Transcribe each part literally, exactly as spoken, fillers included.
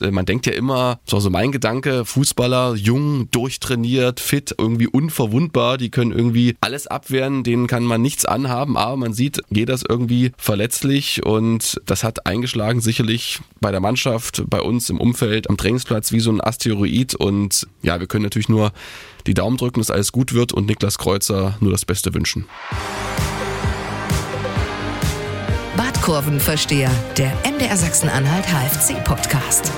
Man denkt ja immer, das war so mein Gedanke, Fußballer, jung, durchtrainiert, fit, irgendwie unverwundbar, die können irgendwie alles abwehren, denen kann man nichts anhaben, aber man sieht, jeder ist irgendwie verletzlich und das hat eingeschlagen sicherlich bei der Mannschaft, bei uns im Umfeld, am Trainingsplatz wie so ein Asteroid und ja, wir können natürlich nur die Daumen drücken, dass alles gut wird und Niklas Kreuzer nur das Beste wünschen. Kurvenversteher, der M D R Sachsen-Anhalt H F C-Podcast.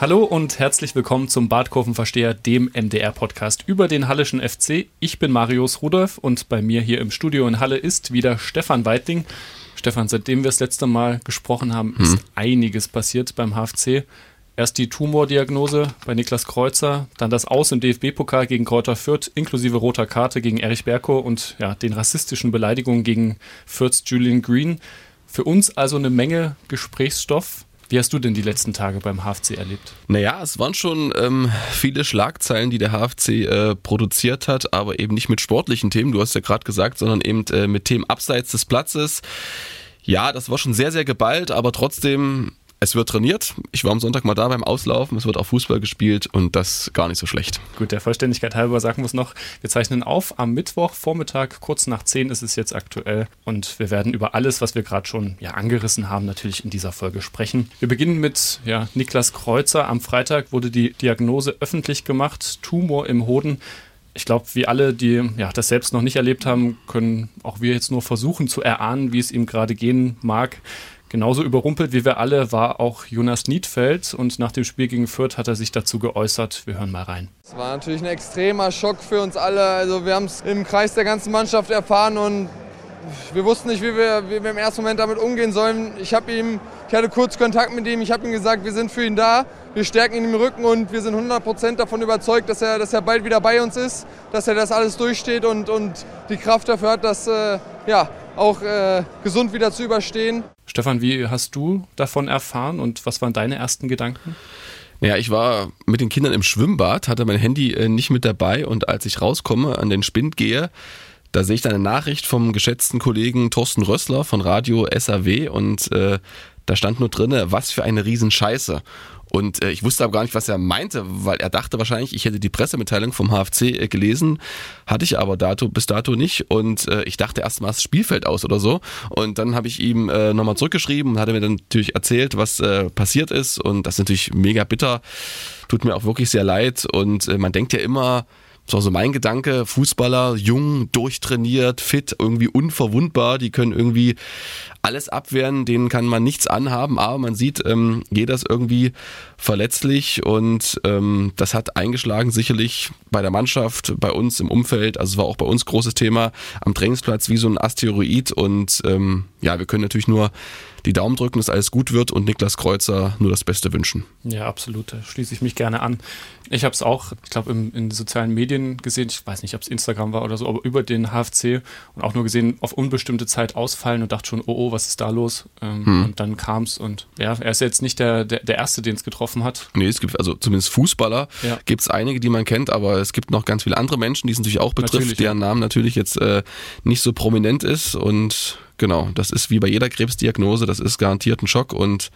Hallo und herzlich willkommen zum Badkurvenversteher, dem M D R-Podcast über den Hallischen F C. Ich bin Marius Rudolf und bei mir hier im Studio in Halle ist wieder Stefan Weidling. Stefan, seitdem wir das letzte Mal gesprochen haben, hm. ist einiges passiert beim H F C. Erst die Tumordiagnose bei Niklas Kreuzer, dann das Aus im D F B-Pokal gegen Kräuter Fürth, inklusive roter Karte gegen Erich Berko und ja, den rassistischen Beleidigungen gegen Fürths Julian Green. Für uns also eine Menge Gesprächsstoff. Wie hast du denn die letzten Tage beim H F C erlebt? Naja, es waren schon ähm, viele Schlagzeilen, die der H F C äh, produziert hat, aber eben nicht mit sportlichen Themen, du hast ja gerade gesagt, sondern eben äh, mit Themen abseits des Platzes. Ja, das war schon sehr, sehr geballt, aber trotzdem... Es wird trainiert. Ich war am Sonntag mal da beim Auslaufen. Es wird auch Fußball gespielt und das gar nicht so schlecht. Gut, der Vollständigkeit halber sagen muss noch, wir zeichnen auf am Mittwochvormittag, kurz nach zehn ist es jetzt aktuell. Und wir werden über alles, was wir gerade schon ja, angerissen haben, natürlich in dieser Folge sprechen. Wir beginnen mit ja, Niklas Kreuzer. Am Freitag wurde die Diagnose öffentlich gemacht, Tumor im Hoden. Ich glaube, wie alle, die ja, das selbst noch nicht erlebt haben, können auch wir jetzt nur versuchen zu erahnen, wie es ihm gerade gehen mag. Genauso überrumpelt wie wir alle war auch Jonas Nietfeld und nach dem Spiel gegen Fürth hat er sich dazu geäußert. Wir hören mal rein. Es war natürlich ein extremer Schock für uns alle. Also wir haben es im Kreis der ganzen Mannschaft erfahren und wir wussten nicht, wie wir, wie wir im ersten Moment damit umgehen sollen. Ich, hab ihm, ich hatte kurz Kontakt mit ihm, ich habe ihm gesagt, wir sind für ihn da, wir stärken ihn im Rücken und wir sind hundert Prozent davon überzeugt, dass er, dass er bald wieder bei uns ist, dass er das alles durchsteht und, und die Kraft dafür hat, dass... Äh, ja, auch äh, gesund wieder zu überstehen. Stefan, wie hast du davon erfahren und was waren deine ersten Gedanken? Ja, ich war mit den Kindern im Schwimmbad, hatte mein Handy äh, nicht mit dabei und als ich rauskomme, an den Spind gehe, da sehe ich dann eine Nachricht vom geschätzten Kollegen Thorsten Rössler von Radio S A W und äh, da stand nur drin, was für eine Riesenscheiße. Und äh, ich wusste aber gar nicht, was er meinte, weil er dachte wahrscheinlich, ich hätte die Pressemitteilung vom H F C äh, gelesen, hatte ich aber dato, bis dato nicht und äh, ich dachte erstmal das Spielfeld aus oder so und dann habe ich ihm äh, nochmal zurückgeschrieben und hat er mir dann natürlich erzählt, was äh, passiert ist und das ist natürlich mega bitter, tut mir auch wirklich sehr leid und äh, man denkt ja immer, das war so mein Gedanke, Fußballer, jung, durchtrainiert, fit, irgendwie unverwundbar, die können irgendwie alles abwehren, denen kann man nichts anhaben, aber man sieht, ähm, jeder ist irgendwie verletzlich und ähm, das hat eingeschlagen sicherlich bei der Mannschaft, bei uns im Umfeld, also es war auch bei uns großes Thema, am Trainingsplatz wie so ein Asteroid und ähm, ja, wir können natürlich nur die Daumen drücken, dass alles gut wird und Niklas Kreuzer nur das Beste wünschen. Ja, absolut, da schließe ich mich gerne an. Ich habe es auch, ich glaube, in den sozialen Medien gesehen, ich weiß nicht, ob es Instagram war oder so, aber über den H F C und auch nur gesehen, auf unbestimmte Zeit ausfallen und dachte schon, oh, oh was ist da los? Ähm, hm. Und dann kam es und ja, er ist jetzt nicht der, der, der Erste, den es getroffen hat. Nee, es gibt also zumindest Fußballer, ja. Gibt es einige, die man kennt, aber es gibt noch ganz viele andere Menschen, die es natürlich auch betrifft, natürlich, deren ja. Namen natürlich jetzt äh, nicht so prominent ist und genau, das ist wie bei jeder Krebsdiagnose, das ist garantiert ein Schock und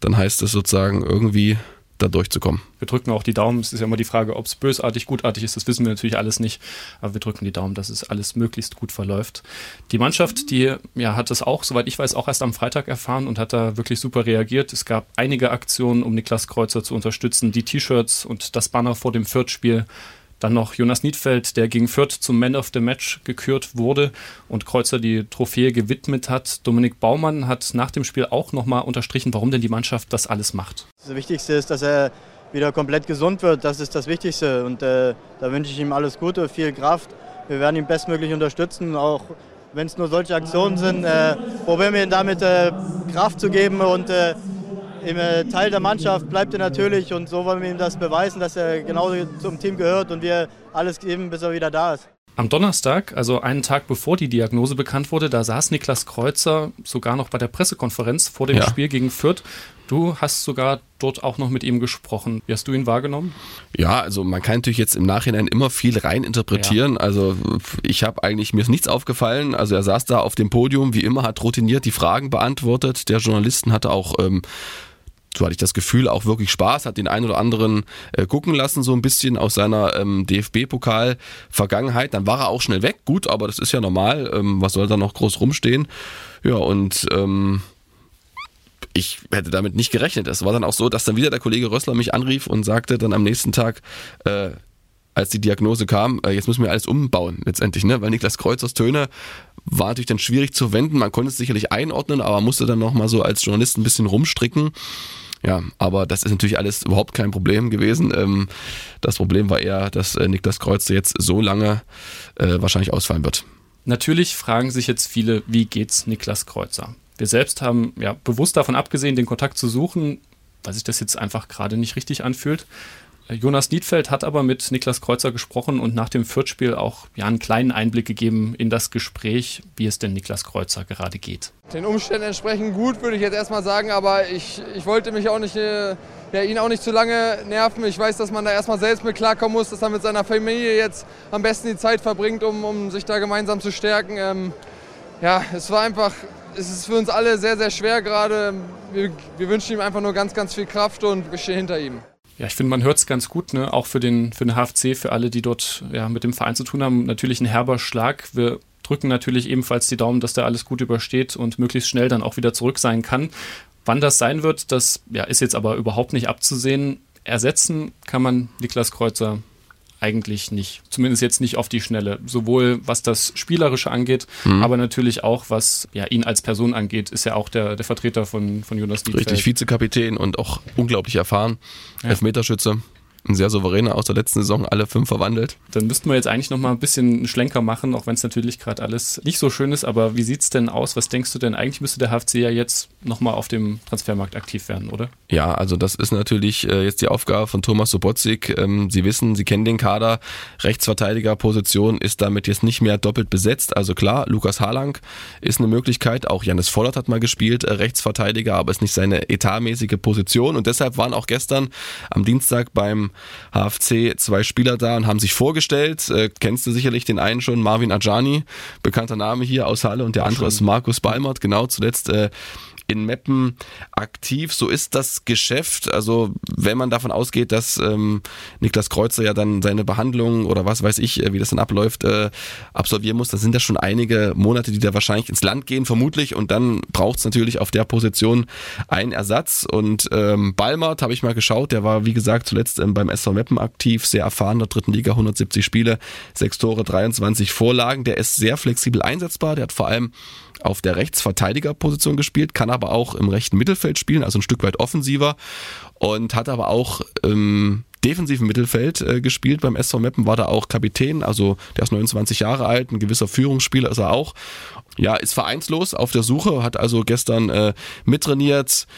dann heißt es sozusagen irgendwie da durchzukommen. Wir drücken auch die Daumen, es ist ja immer die Frage, ob es bösartig, gutartig ist, das wissen wir natürlich alles nicht, aber wir drücken die Daumen, dass es alles möglichst gut verläuft. Die Mannschaft, die ja, hat das auch, soweit ich weiß, auch erst am Freitag erfahren und hat da wirklich super reagiert. Es gab einige Aktionen, um Niklas Kreuzer zu unterstützen, die T-Shirts und das Banner vor dem Fürth-Spiel. Dann noch Jonas Nietfeld, der gegen Fürth zum Man of the Match gekürt wurde und Kreuzer die Trophäe gewidmet hat. Dominik Baumann hat nach dem Spiel auch nochmal unterstrichen, warum denn die Mannschaft das alles macht. Das Wichtigste ist, dass er wieder komplett gesund wird. Das ist das Wichtigste und äh, da wünsche ich ihm alles Gute, viel Kraft. Wir werden ihn bestmöglich unterstützen, auch wenn es nur solche Aktionen sind. Äh, probieren wir ihm damit äh, Kraft zu geben und äh, im Teil der Mannschaft bleibt er natürlich und so wollen wir ihm das beweisen, dass er genauso zum Team gehört und wir alles geben, bis er wieder da ist. Am Donnerstag, also einen Tag bevor die Diagnose bekannt wurde, da saß Niklas Kreuzer sogar noch bei der Pressekonferenz vor dem ja. Spiel gegen Fürth. Du hast sogar dort auch noch mit ihm gesprochen. Wie hast du ihn wahrgenommen? Ja, also man kann natürlich jetzt im Nachhinein immer viel reininterpretieren. Ja. Also ich habe eigentlich, mir ist nichts aufgefallen. Also er saß da auf dem Podium, wie immer, hat routiniert die Fragen beantwortet. Der Journalisten hatte auch... Ähm, so hatte ich das Gefühl, auch wirklich Spaß, hat den einen oder anderen äh, gucken lassen, so ein bisschen aus seiner ähm, D F B-Pokal-Vergangenheit. Dann war er auch schnell weg, gut, aber das ist ja normal, ähm, was soll da noch groß rumstehen? Ja, und ähm, ich hätte damit nicht gerechnet. Es war dann auch so, dass dann wieder der Kollege Rössler mich anrief und sagte dann am nächsten Tag, äh, als die Diagnose kam, äh, jetzt müssen wir alles umbauen letztendlich, ne? Weil Niklas Kreuzers Töne war natürlich dann schwierig zu wenden, man konnte es sicherlich einordnen, aber musste dann nochmal so als Journalist ein bisschen rumstricken. Ja, aber das ist natürlich alles überhaupt kein Problem gewesen. Ähm, das Problem war eher, dass äh, Niklas Kreuzer jetzt so lange äh, wahrscheinlich ausfallen wird. Natürlich fragen sich jetzt viele, wie geht's Niklas Kreuzer? Wir selbst haben ja bewusst davon abgesehen, den Kontakt zu suchen, weil sich das jetzt einfach gerade nicht richtig anfühlt. Jonas Nietfeld hat aber mit Niklas Kreuzer gesprochen und nach dem Fürth-Spiel auch ja, einen kleinen Einblick gegeben in das Gespräch, wie es denn Niklas Kreuzer gerade geht. Den Umständen entsprechend gut, würde ich jetzt erstmal sagen, aber ich, ich wollte mich auch nicht, ja, ihn auch nicht zu lange nerven. Ich weiß, dass man da erstmal selbst mit klarkommen muss, dass er mit seiner Familie jetzt am besten die Zeit verbringt, um, um sich da gemeinsam zu stärken. Ähm, ja, es war einfach, es ist für uns alle sehr, sehr schwer gerade. Wir, wir wünschen ihm einfach nur ganz, ganz viel Kraft und wir stehen hinter ihm. Ja, ich finde, man hört es ganz gut, ne? Auch für den, für den H F C, für alle, die dort ja, mit dem Verein zu tun haben, natürlich ein herber Schlag. Wir drücken natürlich ebenfalls die Daumen, dass der alles gut übersteht und möglichst schnell dann auch wieder zurück sein kann. Wann das sein wird, das ja, ist jetzt aber überhaupt nicht abzusehen. Ersetzen kann man Niklas Kreuzer eigentlich nicht, zumindest jetzt nicht auf die Schnelle, sowohl was das Spielerische angeht, mhm. aber natürlich auch, was ja, ihn als Person angeht, ist ja auch der, der Vertreter von, von Jonas Nietfeld. Richtig, Vizekapitän und auch unglaublich erfahren, ja. Elfmeterschütze, ein sehr souveräner aus der letzten Saison, alle fünf verwandelt. Dann müssten wir jetzt eigentlich nochmal ein bisschen einen Schlenker machen, auch wenn es natürlich gerade alles nicht so schön ist, aber wie sieht es denn aus, was denkst du denn, eigentlich müsste der H F C ja jetzt nochmal auf dem Transfermarkt aktiv werden, oder? Ja, also das ist natürlich jetzt die Aufgabe von Thomas Sobotzik. Sie wissen, Sie kennen den Kader, Rechtsverteidigerposition ist damit jetzt nicht mehr doppelt besetzt, also klar, Lukas Haalank ist eine Möglichkeit, auch Janis Vollert hat mal gespielt, Rechtsverteidiger, aber ist nicht seine etatmäßige Position und deshalb waren auch gestern am Dienstag beim H F C zwei Spieler da und haben sich vorgestellt, äh, kennst du sicherlich den einen schon, Marvin Ajani, bekannter Name hier aus Halle und der andere ist Markus Ballmert, genau zuletzt äh, in Meppen aktiv, so ist das Geschäft, also wenn man davon ausgeht, dass ähm, Niklas Kreuzer ja dann seine Behandlung oder was weiß ich, äh, wie das dann abläuft, äh, absolvieren muss, dann sind das schon einige Monate, die da wahrscheinlich ins Land gehen, vermutlich, und dann braucht es natürlich auf der Position einen Ersatz und ähm, Ballmert, habe ich mal geschaut, der war wie gesagt zuletzt ähm, beim S V Meppen aktiv, sehr erfahren in der dritten Liga, hundertsiebzig Spiele, sechs Tore, dreiundzwanzig Vorlagen, der ist sehr flexibel einsetzbar, der hat vor allem auf der Rechtsverteidigerposition gespielt, kann aber auch im rechten Mittelfeld spielen, also ein Stück weit offensiver und hat aber auch im defensiven Mittelfeld äh, gespielt. Beim S V Meppen war da auch Kapitän, also der ist neunundzwanzig Jahre alt, ein gewisser Führungsspieler ist er auch. Ja, ist vereinslos auf der Suche, hat also gestern äh, mittrainiert.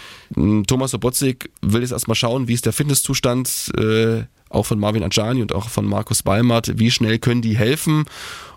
Thomas Sobotzik will jetzt erstmal schauen, wie ist der Fitnesszustand äh, auch von Marvin Ajani und auch von Markus Ballmert, wie schnell können die helfen?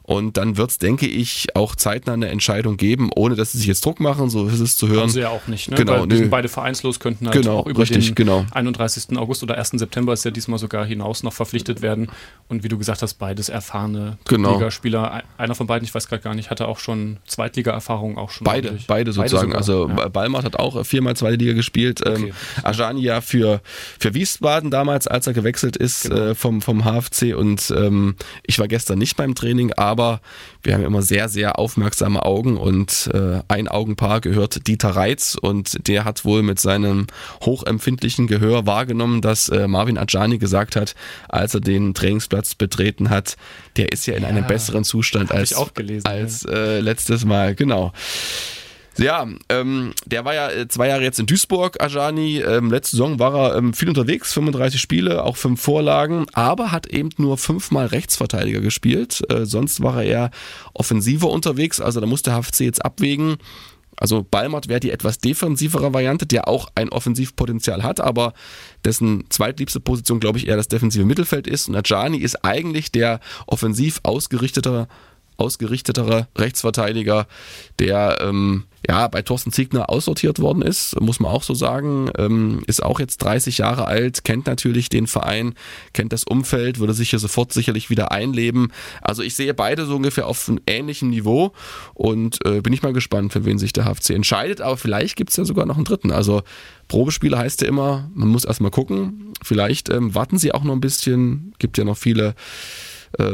Und dann wird es, denke ich, auch zeitnah eine Entscheidung geben, ohne dass sie sich jetzt Druck machen, so ist es zu hören. Haben sie ja auch nicht, ne? Genau, weil die sind beide vereinslos, könnten halt genau, auch über richtig, den genau. einunddreißigsten August oder ersten September ist ja diesmal sogar hinaus noch verpflichtet werden. Und wie du gesagt hast, beides erfahrene genau. Ligaspieler. Einer von beiden, ich weiß gerade gar nicht, hatte auch schon Zweitliga-Erfahrung. Auch schon beide, beide sozusagen. Beide also ja. Ballmart hat auch viermal zweite Liga gespielt. Okay. Ähm, Ajani ja für, für Wiesbaden damals, als er gewechselt ist genau. äh, vom, vom H F C. Und ähm, ich war gestern nicht beim Training, aber Aber wir haben immer sehr, sehr aufmerksame Augen und äh, ein Augenpaar gehört Dieter Reitz und der hat wohl mit seinem hochempfindlichen Gehör wahrgenommen, dass äh, Marvin Ajani gesagt hat, als er den Trainingsplatz betreten hat, der ist ja in ja, einem besseren Zustand als, auch gelesen, als äh, letztes Mal, genau. Ja, ähm, der war ja zwei Jahre jetzt in Duisburg, Ajani. Ähm, letzte Saison war er ähm, viel unterwegs, fünfunddreißig Spiele, auch fünf Vorlagen, aber hat eben nur fünfmal Rechtsverteidiger gespielt. Äh, sonst war er eher offensiver unterwegs, also da muss der H F C jetzt abwägen. Also Ballmert wäre die etwas defensivere Variante, der auch ein Offensivpotenzial hat, aber dessen zweitliebste Position, glaube ich, eher das defensive Mittelfeld ist. Und Ajani ist eigentlich der offensiv ausgerichtetere ausgerichteterer Rechtsverteidiger, der ähm, ja bei Thorsten Ziegner aussortiert worden ist, muss man auch so sagen, ähm, ist auch jetzt dreißig Jahre alt, kennt natürlich den Verein, kennt das Umfeld, würde sich hier sofort sicherlich wieder einleben. Also ich sehe beide so ungefähr auf einem ähnlichen Niveau und äh, bin ich mal gespannt, für wen sich der H F C entscheidet, aber vielleicht gibt es ja sogar noch einen dritten. Also Probespiele heißt ja immer, man muss erstmal gucken, vielleicht ähm, warten sie auch noch ein bisschen, gibt ja noch viele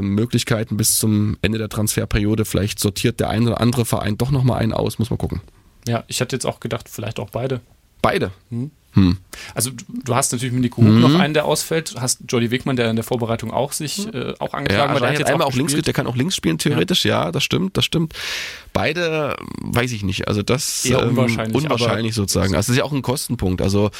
Möglichkeiten bis zum Ende der Transferperiode. Vielleicht sortiert der ein oder andere Verein doch nochmal einen aus, muss man gucken. Ja, ich hatte jetzt auch gedacht, vielleicht auch beide. Beide? Hm. Hm. Also du hast natürlich mit Nico Hohmann hm. noch einen, der ausfällt. Hast Jody Wegmann, der in der Vorbereitung auch sich hm. äh, auch angeschlagen hat. Ja, der, der, auch der kann auch links spielen, theoretisch. Ja. ja, das stimmt, das stimmt. Beide, weiß ich nicht. Also das ist ähm, unwahrscheinlich, unwahrscheinlich sozusagen. Also das ist ja auch ein Kostenpunkt. Also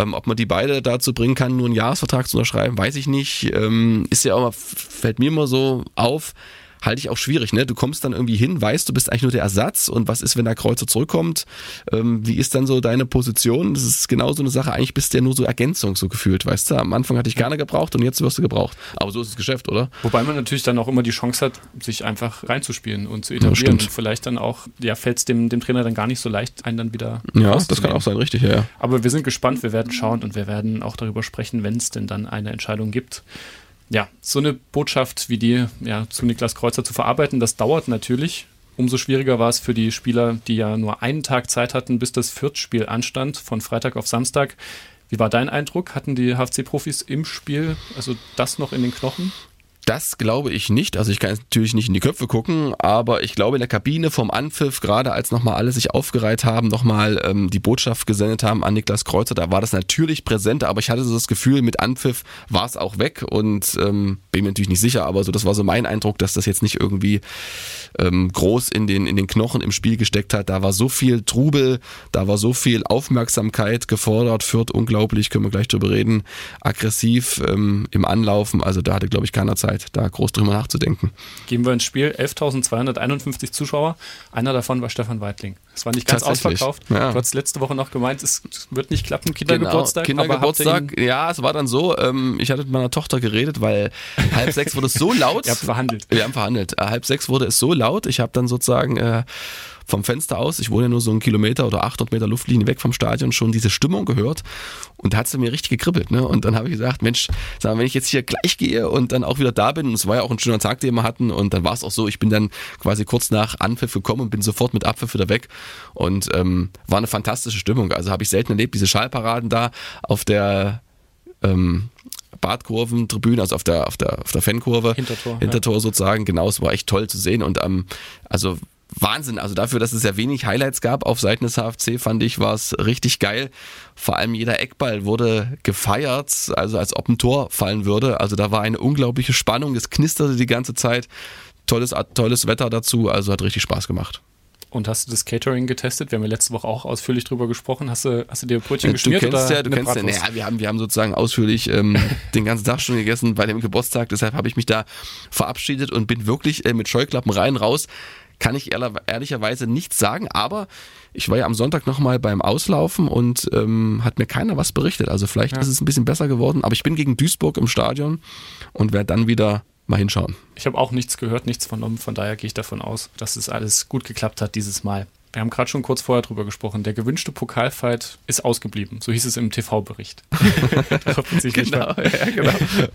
Ähm, ob man die beide dazu bringen kann, nur einen Jahresvertrag zu unterschreiben, weiß ich nicht. Ähm, ist ja auch mal, fällt mir immer so auf, halte ich auch schwierig, ne? Du kommst dann irgendwie hin, weißt, du bist eigentlich nur der Ersatz und was ist, wenn der Kreuzer zurückkommt? Ähm, wie ist dann so deine Position? Das ist genau so eine Sache, eigentlich bist du ja nur so Ergänzung so gefühlt, weißt du? Am Anfang hatte ich gerne gebraucht und jetzt wirst du gebraucht. Aber so ist das Geschäft, oder? Wobei man natürlich dann auch immer die Chance hat, sich einfach reinzuspielen und zu etablieren. Ja, und vielleicht dann auch, ja, fällt es dem, dem Trainer dann gar nicht so leicht, einen dann wieder Ja, das kann auch sein, richtig, ja, ja. Aber wir sind gespannt, wir werden schauen und wir werden auch darüber sprechen, wenn es denn dann eine Entscheidung gibt. Ja, so eine Botschaft wie die ja, zu Niklas Kreuzer zu verarbeiten, das dauert natürlich. Umso schwieriger war es für die Spieler, die ja nur einen Tag Zeit hatten, bis das Fürth-Spiel anstand, von Freitag auf Samstag. Wie war dein Eindruck? Hatten die H F C-Profis im Spiel also das noch in den Knochen? Das glaube ich nicht. Also ich kann jetzt natürlich nicht in die Köpfe gucken, aber ich glaube in der Kabine vom Anpfiff, gerade als nochmal alle sich aufgereiht haben, nochmal ähm, die Botschaft gesendet haben an Niklas Kreuzer, da war das natürlich präsent, aber ich hatte so das Gefühl, mit Anpfiff war es auch weg und ähm, bin mir natürlich nicht sicher, aber so das war so mein Eindruck, dass das jetzt nicht irgendwie ähm, groß in den, in den Knochen im Spiel gesteckt hat. Da war so viel Trubel, da war so viel Aufmerksamkeit gefordert, Fürth unglaublich, können wir gleich drüber reden, aggressiv ähm, im Anlaufen, also da hatte glaube ich keiner Zeit, da groß drüber nachzudenken. Gehen wir ins Spiel, elftausendzweihunderteinundfünfzig Zuschauer, einer davon war Stefan Weidling. Es war nicht ganz ausverkauft, ja. Du hast letzte Woche noch gemeint, es wird nicht klappen, Kindergeburtstag. Genau. Kindergeburtstag, ja, es war dann so, ähm, ich hatte mit meiner Tochter geredet, weil halb sechs wurde es so laut. Ihr habt verhandelt. Wir haben verhandelt. Halb sechs wurde es so laut, ich habe dann sozusagen äh, vom Fenster aus, ich wohne ja nur so einen Kilometer oder achthundert Meter Luftlinie weg vom Stadion, schon diese Stimmung gehört und da hat sie mir richtig gekribbelt. Ne? Und dann habe ich gesagt, Mensch, sag mal, wenn ich jetzt hier gleich gehe und dann auch wieder da bin, und es war ja auch ein schöner Tag, den wir hatten und dann war es auch so, ich bin dann quasi kurz nach Anpfiff gekommen und bin sofort mit Abpfiff wieder weg und ähm, war eine fantastische Stimmung. Also habe ich selten erlebt, diese Schallparaden da auf der ähm, Badkurventribüne, also auf der, auf der, auf der Fankurve, Hintertor, Hintertor ja. sozusagen, genau, es war echt toll zu sehen und ähm, also Wahnsinn, also dafür, dass es ja wenig Highlights gab auf Seiten des H F C, fand ich, war es richtig geil. Vor allem jeder Eckball wurde gefeiert, also als ob ein Tor fallen würde. Also da war eine unglaubliche Spannung, es knisterte die ganze Zeit. Tolles, tolles Wetter dazu, also hat richtig Spaß gemacht. Und hast du das Catering getestet? Wir haben ja letzte Woche auch ausführlich drüber gesprochen. Hast du, hast du dir Brötchen geschmiert? Du kennst oder ja, du kennst ja. Naja, wir haben, wir haben sozusagen ausführlich ähm, den ganzen Tag schon gegessen bei dem Geburtstag. Deshalb habe ich mich da verabschiedet und bin wirklich äh, mit Scheuklappen rein, raus. Kann ich ehrlich, ehrlicherweise nichts sagen, aber ich war ja am Sonntag nochmal beim Auslaufen und ähm, hat mir keiner was berichtet. Also vielleicht ja. ist es ein bisschen besser geworden, aber ich bin gegen Duisburg im Stadion und werde dann wieder mal hinschauen. Ich habe auch nichts gehört, nichts vernommen, von daher gehe ich davon aus, dass es alles gut geklappt hat dieses Mal. Wir haben gerade schon kurz vorher drüber gesprochen, der gewünschte Pokalfight ist ausgeblieben, so hieß es im T V-Bericht. genau, ja, genau.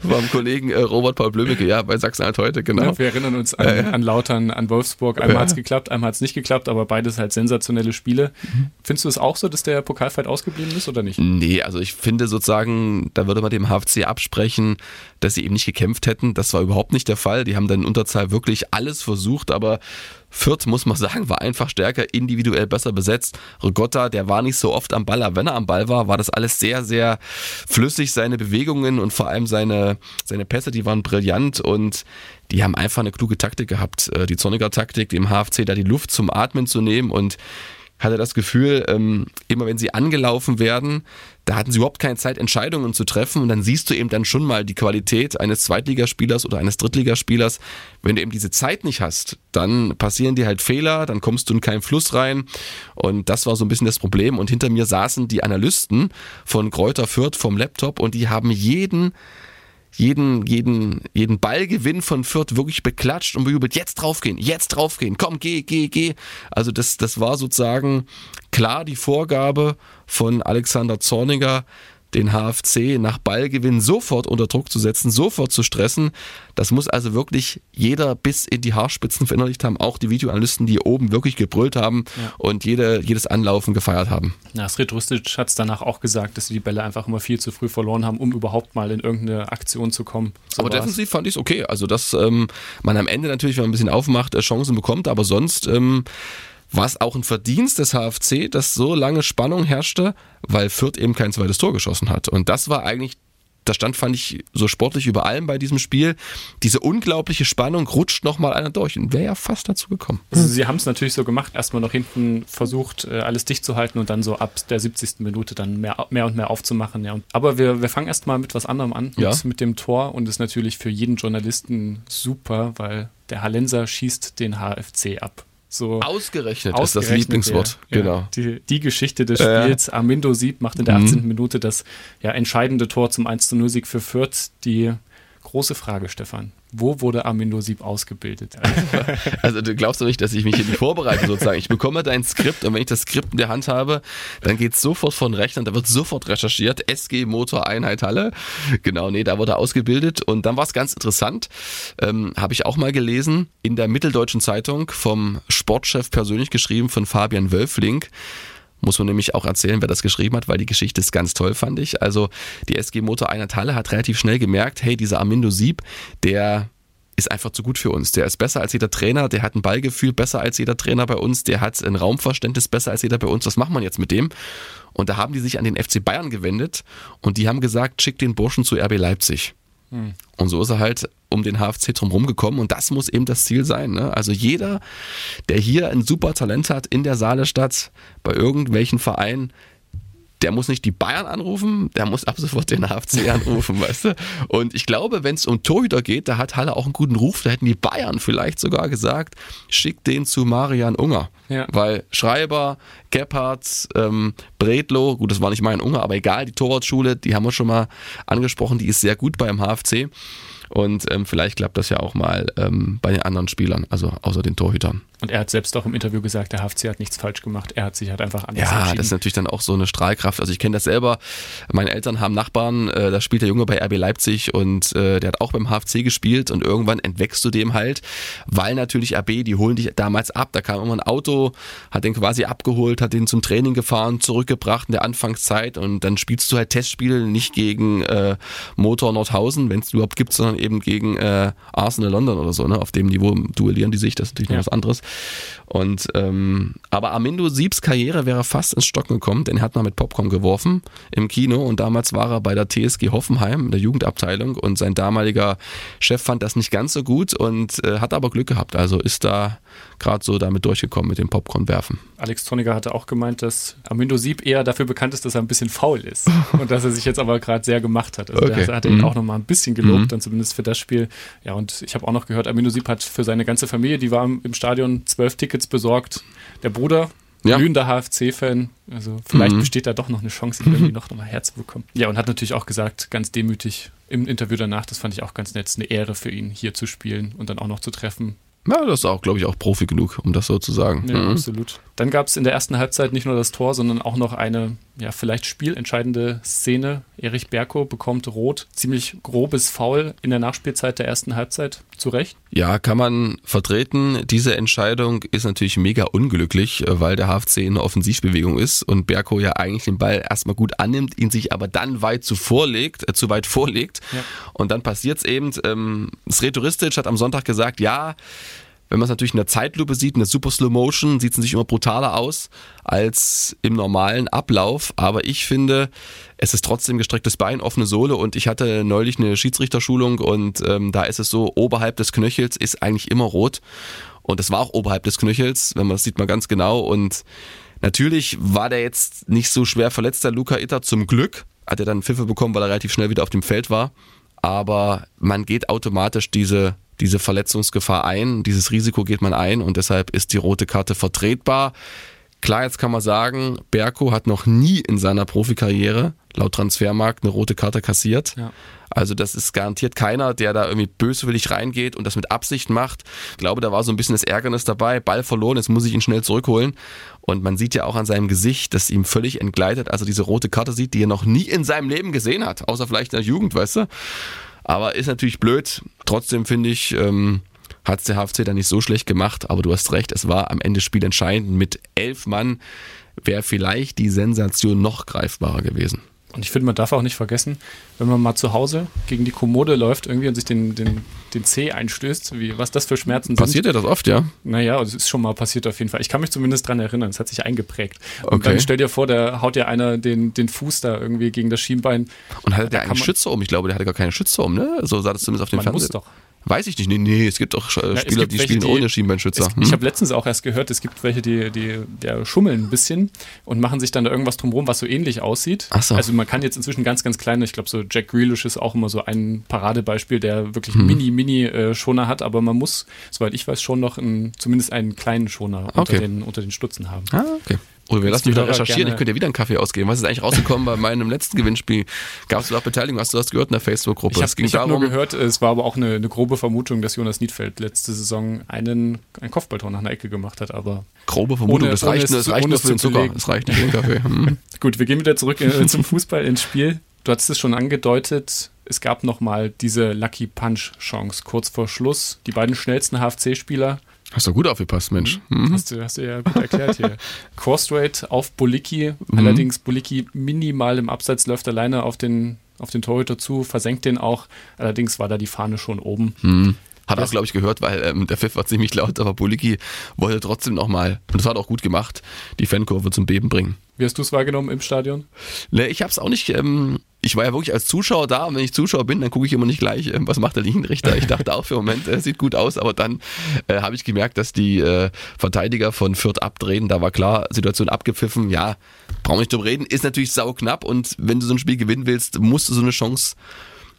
Vom Kollegen äh, Robert Paul Blömecke, ja, bei Sachsen-Anhalt heute, genau. Ja, wir erinnern uns an, äh, an Lautern, an Wolfsburg, einmal äh. hat es geklappt, einmal hat es nicht geklappt, aber beides halt sensationelle Spiele. Mhm. Findest du es auch so, dass der Pokalfight ausgeblieben ist oder nicht? Nee, also ich finde sozusagen, da würde man dem H F C absprechen, dass sie eben nicht gekämpft hätten, das war überhaupt nicht der Fall, die haben dann in Unterzahl wirklich alles versucht, aber Fürth, muss man sagen, war einfach stärker, individuell besser besetzt. Rigotta, der war nicht so oft am Ball, aber wenn er am Ball war, war das alles sehr, sehr flüssig, seine Bewegungen und vor allem seine, seine Pässe, die waren brillant und die haben einfach eine kluge Taktik gehabt. Die Zorniger-Taktik, dem H F C da die Luft zum Atmen zu nehmen und hatte das Gefühl, ähm, immer wenn sie angelaufen werden, da hatten sie überhaupt keine Zeit, Entscheidungen zu treffen und dann siehst du eben dann schon mal die Qualität eines Zweitligaspielers oder eines Drittligaspielers. Wenn du eben diese Zeit nicht hast, dann passieren dir halt Fehler, dann kommst du in keinen Fluss rein und das war so ein bisschen das Problem und hinter mir saßen die Analysten von Kräuter Fürth vom Laptop und die haben jeden jeden, jeden, jeden Ballgewinn von Fürth wirklich beklatscht und bejubelt, jetzt draufgehen, jetzt draufgehen, komm, geh, geh, geh. Also das, das war sozusagen klar die Vorgabe von Alexander Zorniger, den H F C nach Ballgewinn sofort unter Druck zu setzen, sofort zu stressen. Das muss also wirklich jeder bis in die Haarspitzen verinnerlicht haben, auch die Videoanalysten, die oben wirklich gebrüllt haben ja. und jede, jedes Anlaufen gefeiert haben. Ja, Sreto Ristić hat es danach auch gesagt, dass sie die Bälle einfach immer viel zu früh verloren haben, um überhaupt mal in irgendeine Aktion zu kommen. So aber defensiv fand ich es okay. Also dass ähm, man am Ende natürlich, wenn man ein bisschen aufmacht, äh, Chancen bekommt, aber sonst... Ähm, war es auch ein Verdienst des H F C, dass so lange Spannung herrschte, weil Fürth eben kein zweites Tor geschossen hat. Und das war eigentlich, da stand, fand ich, so sportlich über allem bei diesem Spiel. Diese unglaubliche Spannung rutscht nochmal einer durch und wäre ja fast dazu gekommen. Also sie haben es natürlich so gemacht, erstmal noch hinten versucht, alles dicht zu halten und dann so ab der siebzigsten Minute dann mehr, mehr und mehr aufzumachen. Ja. Aber wir, wir fangen erstmal mit was anderem an, ja. mit dem Tor, und das ist natürlich für jeden Journalisten super, weil der Hallenser schießt den H F C ab. So ausgerechnet, ausgerechnet ist das Lieblingswort. Der, genau. Ja, die, die Geschichte des Spiels. Äh. Armindo Sieb macht in der achtzehnten Mhm. Minute das ja, entscheidende Tor zum eins zu null Sieg für Fürth. Die große Frage, Stefan. Wo wurde Armindo Sieb ausgebildet? Also du glaubst doch nicht, dass ich mich hier nicht vorbereite sozusagen. Ich bekomme dein Skript, und wenn ich das Skript in der Hand habe, dann geht es sofort von Rechner, da wird sofort recherchiert. S G Motor Einheit Halle. Genau, nee, da wurde er ausgebildet. Und dann war es ganz interessant, ähm, habe ich auch mal gelesen, in der Mitteldeutschen Zeitung vom Sportchef persönlich geschrieben, von Fabian Wölfling. Muss man nämlich auch erzählen, wer das geschrieben hat, weil die Geschichte ist ganz toll, fand ich. Also die S G Motor Einheit Halle hat relativ schnell gemerkt, hey, dieser Armindo Sieb, der ist einfach zu gut für uns. Der ist besser als jeder Trainer, der hat ein Ballgefühl besser als jeder Trainer bei uns, der hat ein Raumverständnis besser als jeder bei uns. Was macht man jetzt mit dem? Und da haben die sich an den F C Bayern gewendet und die haben gesagt, schickt den Burschen zu R B Leipzig. Hm. Und so ist er halt um den H F C drumherum gekommen, und das muss eben das Ziel sein. Ne? Also jeder, der hier ein super Talent hat in der Saale-Stadt, bei irgendwelchen Vereinen, der muss nicht die Bayern anrufen, der muss ab sofort den H F C anrufen, weißt du. Und ich glaube, wenn es um Torhüter geht, da hat Halle auch einen guten Ruf, da hätten die Bayern vielleicht sogar gesagt, schickt den zu Marian Unger. Ja. Weil Schreiber, Gebhardt, ähm, Bredlo, gut, das war nicht Marian Unger, aber egal, die Torwartschule, die haben wir schon mal angesprochen, die ist sehr gut beim H F C. Und ähm, vielleicht klappt das ja auch mal ähm, bei den anderen Spielern, also außer den Torhütern. Und er hat selbst auch im Interview gesagt, der H F C hat nichts falsch gemacht, er hat sich halt einfach anders entschieden. Ja, das ist natürlich dann auch so eine Strahlkraft. Also ich kenne das selber, meine Eltern haben Nachbarn, äh, da spielt der Junge bei R B Leipzig und äh, der hat auch beim H F C gespielt, und irgendwann entwächst du dem halt, weil natürlich R B, die holen dich damals ab, da kam immer ein Auto, hat den quasi abgeholt, hat den zum Training gefahren, zurückgebracht in der Anfangszeit, und dann spielst du halt Testspiele nicht gegen äh, Motor Nordhausen, wenn es überhaupt gibt, sondern eben gegen äh, Arsenal London oder so, ne? Auf dem Niveau duellieren die sich, das ist natürlich noch ja. was anderes. Und ähm, aber Armindo Siebs Karriere wäre fast ins Stocken gekommen, denn er hat mal mit Popcorn geworfen im Kino, und damals war er bei der T S G Hoffenheim in der Jugendabteilung, und sein damaliger Chef fand das nicht ganz so gut und äh, hat aber Glück gehabt, also ist da gerade so damit durchgekommen mit dem Popcorn werfen. Alex Zorniger hatte auch gemeint, dass Armindo Sieb eher dafür bekannt ist, dass er ein bisschen faul ist und dass er sich jetzt aber gerade sehr gemacht hat. Also okay. Der hat ihn mhm. auch nochmal ein bisschen gelobt, mhm. dann zumindest für das Spiel. Ja, und ich habe auch noch gehört, Armindo Sieb hat für seine ganze Familie, die war im Stadion, zwölf Tickets besorgt. Der Bruder, ja. glühender H F C-Fan, also vielleicht mhm. besteht da doch noch eine Chance, ihn irgendwie noch, noch mal herzubekommen. Ja, und hat natürlich auch gesagt, ganz demütig im Interview danach, das fand ich auch ganz nett, es ist eine Ehre für ihn, hier zu spielen und dann auch noch zu treffen. Ja, das ist auch, glaube ich, auch Profi genug, um das so zu sagen. Ja, mhm. absolut. Dann gab es in der ersten Halbzeit nicht nur das Tor, sondern auch noch eine, ja, vielleicht spielentscheidende Szene. Erich Berko bekommt rot, ziemlich grobes Foul in der Nachspielzeit der ersten Halbzeit. Zu Recht? Ja, kann man vertreten. Diese Entscheidung ist natürlich mega unglücklich, weil der H F C in der Offensivbewegung ist und Berko ja eigentlich den Ball erstmal gut annimmt, ihn sich aber dann weit zu, vorlegt, äh, zu weit vorlegt. Ja. Und dann passiert es eben. Ähm, Sreto Ristić hat am Sonntag gesagt, ja, wenn man es natürlich in der Zeitlupe sieht, in der Super Slow Motion, sieht es natürlich immer brutaler aus als im normalen Ablauf. Aber ich finde, es ist trotzdem gestrecktes Bein, offene Sohle. Und ich hatte neulich eine Schiedsrichterschulung und ähm, da ist es so, oberhalb des Knöchels ist eigentlich immer rot. Und das war auch oberhalb des Knöchels, wenn man das sieht, man ganz genau. Und natürlich war der jetzt nicht so schwer verletzt, der Luka Itter. Zum Glück hat er dann Pfiffe bekommen, weil er relativ schnell wieder auf dem Feld war. Aber man geht automatisch diese... diese Verletzungsgefahr ein, dieses Risiko geht man ein, und deshalb ist die rote Karte vertretbar. Klar, jetzt kann man sagen, Berko hat noch nie in seiner Profikarriere laut Transfermarkt eine rote Karte kassiert. Ja. Also das ist garantiert keiner, der da irgendwie böswillig reingeht und das mit Absicht macht. Ich glaube, da war so ein bisschen das Ärgernis dabei. Ball verloren, jetzt muss ich ihn schnell zurückholen. Und man sieht ja auch an seinem Gesicht, dass ihm völlig entgleitet, als er diese rote Karte sieht, die er noch nie in seinem Leben gesehen hat. Außer vielleicht in der Jugend, weißt du. Aber ist natürlich blöd. Trotzdem finde ich... Ähm, hat es der H F C dann nicht so schlecht gemacht, aber du hast recht, es war am Ende spielentscheidend. Mit elf Mann wäre vielleicht die Sensation noch greifbarer gewesen. Und ich finde, man darf auch nicht vergessen, wenn man mal zu Hause gegen die Kommode läuft irgendwie und sich den, den, den Zeh einstößt, wie, was das für Schmerzen sind. Passiert ja das oft, ja? Naja, es ist schon mal passiert auf jeden Fall. Ich kann mich zumindest dran erinnern, es hat sich eingeprägt. Und okay. Dann stell dir vor, da haut ja einer den, den Fuß da irgendwie gegen das Schienbein. Und hatte der einen Schütze um? Ich glaube, der hatte gar keine Schütze um, ne? So sah das zumindest auf dem Fernsehen. Man muss doch. Weiß ich nicht. Nee, nee, es gibt auch Spieler, ja, gibt die spielen die, ohne Schienbeinschützer. Es, hm? Ich habe letztens auch erst gehört, es gibt welche, die, die, die schummeln ein bisschen und machen sich dann da irgendwas drumherum, was so ähnlich aussieht. Ach so. Also man kann jetzt inzwischen ganz, ganz kleine, ich glaube so Jack Grealish ist auch immer so ein Paradebeispiel, der wirklich hm. mini, mini äh, Schoner hat, aber man muss, soweit ich weiß, schon noch einen, zumindest einen kleinen Schoner okay. unter, den, unter den Stutzen haben. Ah, okay. Oder wir lassen mich da recherchieren, gerne. Ich könnte ja wieder einen Kaffee ausgeben. Was ist eigentlich rausgekommen bei meinem letzten Gewinnspiel? Gab es da auch Beteiligung? Hast du das gehört in der Facebook-Gruppe? Ich habe hab nur gehört, es war aber auch eine, eine grobe Vermutung, dass Jonas Nietfeld letzte Saison einen, einen Kopfballtor nach einer Ecke gemacht hat. Aber grobe Vermutung, ohne, das reicht nur für den Zucker. Es reicht nicht für den Kaffee. Hm. Gut, wir gehen wieder zurück in, zum Fußball ins Spiel. Du hattest es schon angedeutet, es gab nochmal diese Lucky Punch-Chance kurz vor Schluss. Die beiden schnellsten H F C-Spieler. Hast du gut aufgepasst, Mensch. Mhm. Hast, du, hast du ja gut erklärt hier. Cross-Rate auf Bulicki, mhm. allerdings Bulicki minimal im Abseits, läuft alleine auf den, auf den Torhüter zu, versenkt den auch, allerdings war da die Fahne schon oben. Mhm. Hat er auch, glaube ich, gehört, weil ähm, der Pfiff war ziemlich laut, aber Bulicki wollte trotzdem nochmal, und das hat auch gut gemacht, die Fankurve zum Beben bringen. Wie hast du es wahrgenommen im Stadion? Ne, ich habe es auch nicht... Ähm Ich war ja wirklich als Zuschauer da und wenn ich Zuschauer bin, dann gucke ich immer nicht gleich, was macht der Linienrichter. Ich dachte auch für einen Moment, es sieht gut aus, aber dann äh, habe ich gemerkt, dass die äh, Verteidiger von Fürth abdrehen. Da war klar, Situation abgepfiffen, ja, brauchen wir nicht drüber reden, ist natürlich sauknapp und wenn du so ein Spiel gewinnen willst, musst du so eine Chance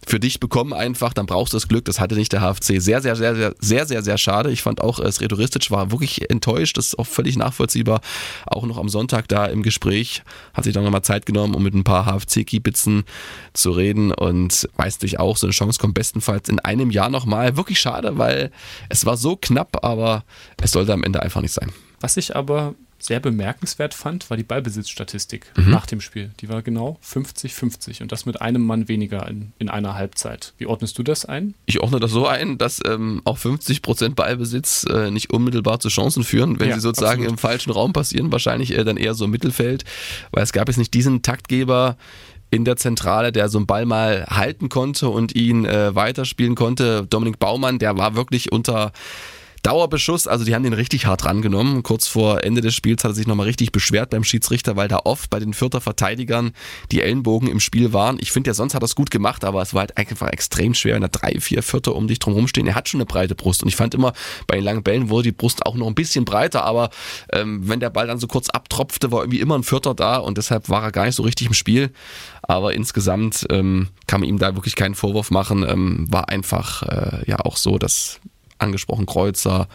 für dich bekommen einfach, dann brauchst du das Glück, das hatte nicht der H F C. Sehr, sehr, sehr, sehr, sehr, sehr, sehr schade. Ich fand auch, Sreto Ristić war wirklich enttäuscht, das ist auch völlig nachvollziehbar. Auch noch am Sonntag da im Gespräch, hat sich dann nochmal Zeit genommen, um mit ein paar H F C-Kiebitzen zu reden und weiß natürlich auch, so eine Chance kommt bestenfalls in einem Jahr nochmal. Wirklich schade, weil es war so knapp, aber es sollte am Ende einfach nicht sein. Was ich aber sehr bemerkenswert fand, war die Ballbesitzstatistik mhm. nach dem Spiel. Die war genau fünfzig fünfzig und das mit einem Mann weniger in, in einer Halbzeit. Wie ordnest du das ein? Ich ordne das so ein, dass ähm, auch fünfzig Prozent Ballbesitz äh, nicht unmittelbar zu Chancen führen, wenn ja, sie sozusagen absolut. Im falschen Raum passieren. Wahrscheinlich äh, dann eher so im Mittelfeld, weil es gab jetzt nicht diesen Taktgeber in der Zentrale, der so einen Ball mal halten konnte und ihn äh, weiterspielen konnte. Dominik Baumann, der war wirklich unter... Dauerbeschuss, also die haben den richtig hart rangenommen. Kurz vor Ende des Spiels hat er sich nochmal richtig beschwert beim Schiedsrichter, weil da oft bei den Fürther Verteidigern die Ellenbogen im Spiel waren. Ich finde ja, sonst hat er es gut gemacht, aber es war halt einfach extrem schwer, wenn da drei, vier Fürther um dich drumherum stehen. Er hat schon eine breite Brust und ich fand immer, bei den langen Bällen wurde die Brust auch noch ein bisschen breiter, aber ähm, wenn der Ball dann so kurz abtropfte, war irgendwie immer ein Fürther da und deshalb war er gar nicht so richtig im Spiel. Aber insgesamt ähm, kann man ihm da wirklich keinen Vorwurf machen. Ähm, war einfach äh, ja auch so, dass... angesprochen Kreuzer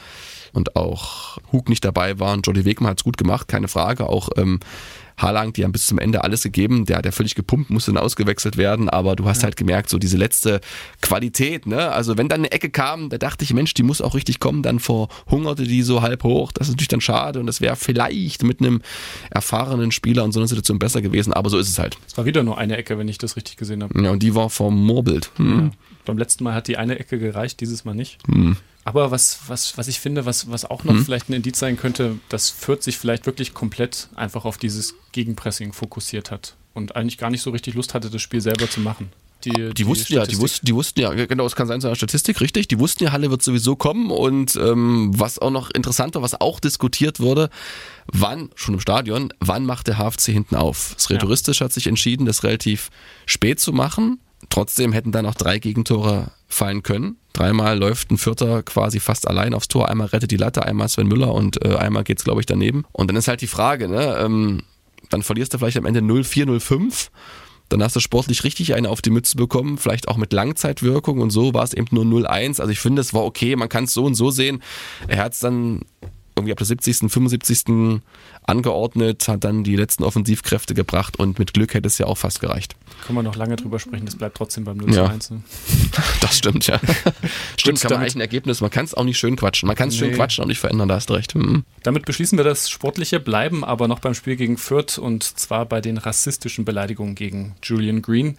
und auch Hug nicht dabei waren. Jody Wegmann hat es gut gemacht, keine Frage. Auch ähm, Haalank, die haben bis zum Ende alles gegeben. Der hat ja völlig gepumpt, musste dann ausgewechselt werden. Aber du hast ja. halt gemerkt, so diese letzte Qualität, ne? Also wenn dann eine Ecke kam, da dachte ich, Mensch, die muss auch richtig kommen. Dann verhungerte die so halb hoch. Das ist natürlich dann schade und das wäre vielleicht mit einem erfahrenen Spieler in so einer Situation besser gewesen. Aber so ist es halt. Es war wieder nur eine Ecke, wenn ich das richtig gesehen habe. Ja, und die war vermorbelt. Hm. Ja. Beim letzten Mal hat die eine Ecke gereicht, dieses Mal nicht. Hm. Aber was, was, was ich finde, was, was auch noch mhm. vielleicht ein Indiz sein könnte, dass Fürth sich vielleicht wirklich komplett einfach auf dieses Gegenpressing fokussiert hat und eigentlich gar nicht so richtig Lust hatte, das Spiel selber zu machen. Die, die, die wussten Statistik. ja, die wussten, die wussten ja, genau, es kann sein, so eine Statistik, richtig, die wussten ja, Halle wird sowieso kommen und ähm, was auch noch interessanter, was auch diskutiert wurde, wann, schon im Stadion, wann macht der H F C hinten auf? Sreto Ristić hat sich entschieden, das relativ spät zu machen. Trotzdem hätten dann noch drei Gegentore fallen können. Dreimal läuft ein Fürther quasi fast allein aufs Tor. Einmal rettet die Latte, einmal Sven Müller und äh, einmal geht's, glaube ich, daneben. Und dann ist halt die Frage, ne? Ähm, dann verlierst du vielleicht am Ende null vier, null fünf. Dann hast du sportlich richtig eine auf die Mütze bekommen, vielleicht auch mit Langzeitwirkung und so war es eben nur null eins. Also ich finde, es war okay, man kann es so und so sehen. Er hat es dann irgendwie ab der siebzigsten, fünfundsiebzigsten angeordnet, hat dann die letzten Offensivkräfte gebracht und mit Glück hätte es ja auch fast gereicht. Können wir noch lange drüber sprechen, das bleibt trotzdem beim null zu eins. Ja. Ne? Das stimmt, ja. Stimmt, kann man eigentlich ein Ergebnis, man kann es auch nicht schön quatschen. Man kann es nee. schön quatschen und nicht verändern, da hast du recht. Hm. Damit beschließen wir das Sportliche, bleiben aber noch beim Spiel gegen Fürth und zwar bei den rassistischen Beleidigungen gegen Julian Green.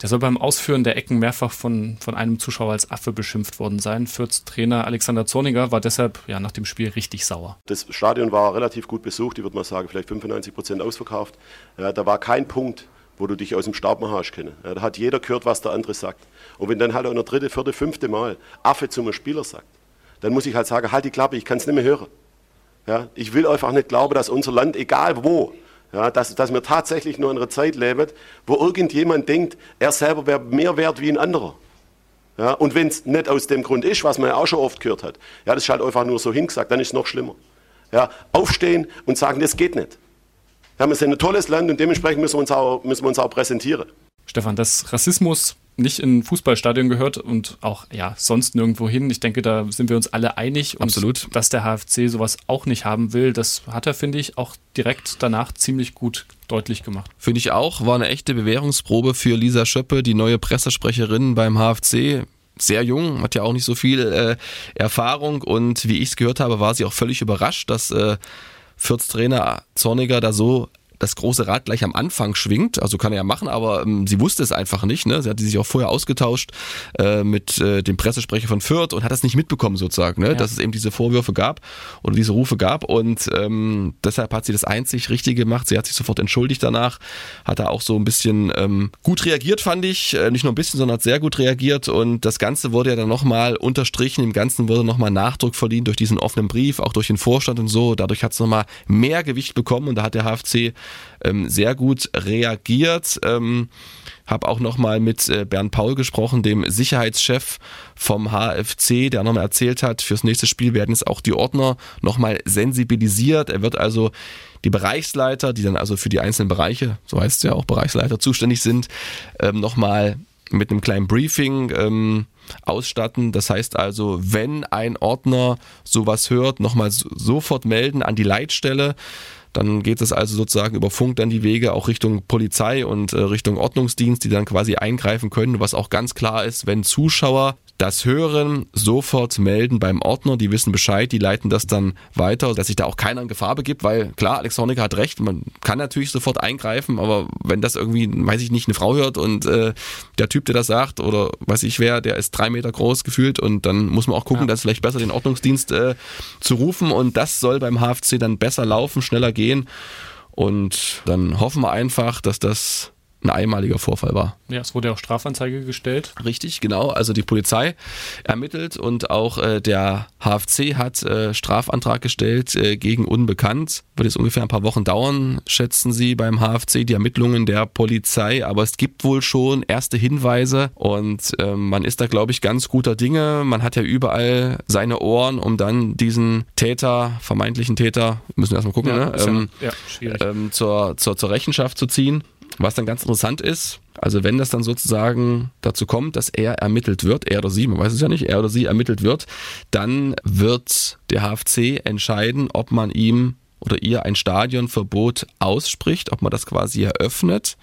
Der soll beim Ausführen der Ecken mehrfach von, von einem Zuschauer als Affe beschimpft worden sein. Fürths Trainer Alexander Zorniger war deshalb ja, nach dem Spiel richtig sauer. Das Stadion war relativ gut besucht, ich würde mal sagen, vielleicht fünfundneunzig Prozent ausverkauft. Ja, da war kein Punkt, wo du dich aus dem Staub machen hast können. Ja, da hat jeder gehört, was der andere sagt. Und wenn dann halt auch noch dritte, vierte, fünfte Mal Affe zum Spieler sagt, dann muss ich halt sagen, halt die Klappe, ich kann es nicht mehr hören. Ja, ich will einfach nicht glauben, dass unser Land, egal wo, ja, dass, dass wir tatsächlich nur in einer Zeit leben, wo irgendjemand denkt, er selber wäre mehr wert wie ein anderer. Ja, und wenn es nicht aus dem Grund ist, was man ja auch schon oft gehört hat, ja, das ist halt einfach nur so hingesagt, dann ist es noch schlimmer. Ja, aufstehen und sagen, das geht nicht. Ja, wir sind ein tolles Land und dementsprechend müssen wir uns auch, müssen wir uns auch präsentieren. Stefan, dass Rassismus nicht in ein Fußballstadion gehört und auch ja sonst nirgendwo hin. Ich denke, da sind wir uns alle einig. Und absolut. Dass der H F C sowas auch nicht haben will, das hat er, finde ich, auch direkt danach ziemlich gut deutlich gemacht. Finde ich auch. War eine echte Bewährungsprobe für Lisa Schöppe, die neue Pressesprecherin beim H F C. Sehr jung, hat ja auch nicht so viel äh, Erfahrung. Und wie ich es gehört habe, war sie auch völlig überrascht, dass äh, Fürths Trainer Zorniger da so das große Rad gleich am Anfang schwingt, also kann er ja machen, aber ähm, sie wusste es einfach nicht, ne? Sie hat sich auch vorher ausgetauscht äh, mit äh, dem Pressesprecher von Fürth und hat das nicht mitbekommen sozusagen, ne? Ja. Dass es eben diese Vorwürfe gab oder diese Rufe gab und ähm, deshalb hat sie das einzig Richtige gemacht, sie hat sich sofort entschuldigt danach, hat da auch so ein bisschen ähm, gut reagiert, fand ich, äh, nicht nur ein bisschen, sondern hat sehr gut reagiert und das Ganze wurde ja dann nochmal unterstrichen, dem Ganzen wurde nochmal Nachdruck verliehen durch diesen offenen Brief, auch durch den Vorstand und so, dadurch hat es nochmal mehr Gewicht bekommen und da hat der H F C sehr gut reagiert. Ähm, habe auch nochmal mit Bernd Paul gesprochen, dem Sicherheitschef vom H F C, der nochmal erzählt hat, fürs nächste Spiel werden jetzt auch die Ordner nochmal sensibilisiert. Er wird also die Bereichsleiter, die dann also für die einzelnen Bereiche, so heißt es ja auch, Bereichsleiter zuständig sind, ähm, nochmal mit einem kleinen Briefing ähm, ausstatten. Das heißt also, wenn ein Ordner sowas hört, nochmal so, sofort melden an die Leitstelle. Dann geht es also sozusagen über Funk dann die Wege auch Richtung Polizei und äh, Richtung Ordnungsdienst, die dann quasi eingreifen können, was auch ganz klar ist, wenn Zuschauer das hören, sofort melden beim Ordner, die wissen Bescheid, die leiten das dann weiter, dass sich da auch keiner in Gefahr begibt, weil klar, Alex Zorniger hat recht, man kann natürlich sofort eingreifen, aber wenn das irgendwie, weiß ich nicht, eine Frau hört und äh, der Typ, der das sagt oder weiß ich wer, der ist drei Meter groß gefühlt und dann muss man auch gucken, ja. Dass vielleicht besser den Ordnungsdienst äh, zu rufen und das soll beim H F C dann besser laufen, schneller gehen und dann hoffen wir einfach, dass das ein einmaliger Vorfall war. Ja, es wurde ja auch Strafanzeige gestellt. Richtig, genau. Also die Polizei ermittelt und auch äh, der H F C hat äh, Strafantrag gestellt äh, gegen Unbekannt. Wird jetzt ungefähr ein paar Wochen dauern, schätzen Sie beim H F C, die Ermittlungen der Polizei. Aber es gibt wohl schon erste Hinweise und äh, man ist da, glaube ich, ganz guter Dinge. Man hat ja überall seine Ohren, um dann diesen Täter, vermeintlichen Täter, müssen wir erstmal gucken, ja, ne? ähm, ja, schwierig. Ähm, zur, zur, zur Rechenschaft zu ziehen. Was dann ganz interessant ist, also wenn das dann sozusagen dazu kommt, dass er ermittelt wird, er oder sie, man weiß es ja nicht, er oder sie ermittelt wird, dann wird der H F C entscheiden, ob man ihm oder ihr ein Stadionverbot ausspricht, ob man das quasi eröffnet.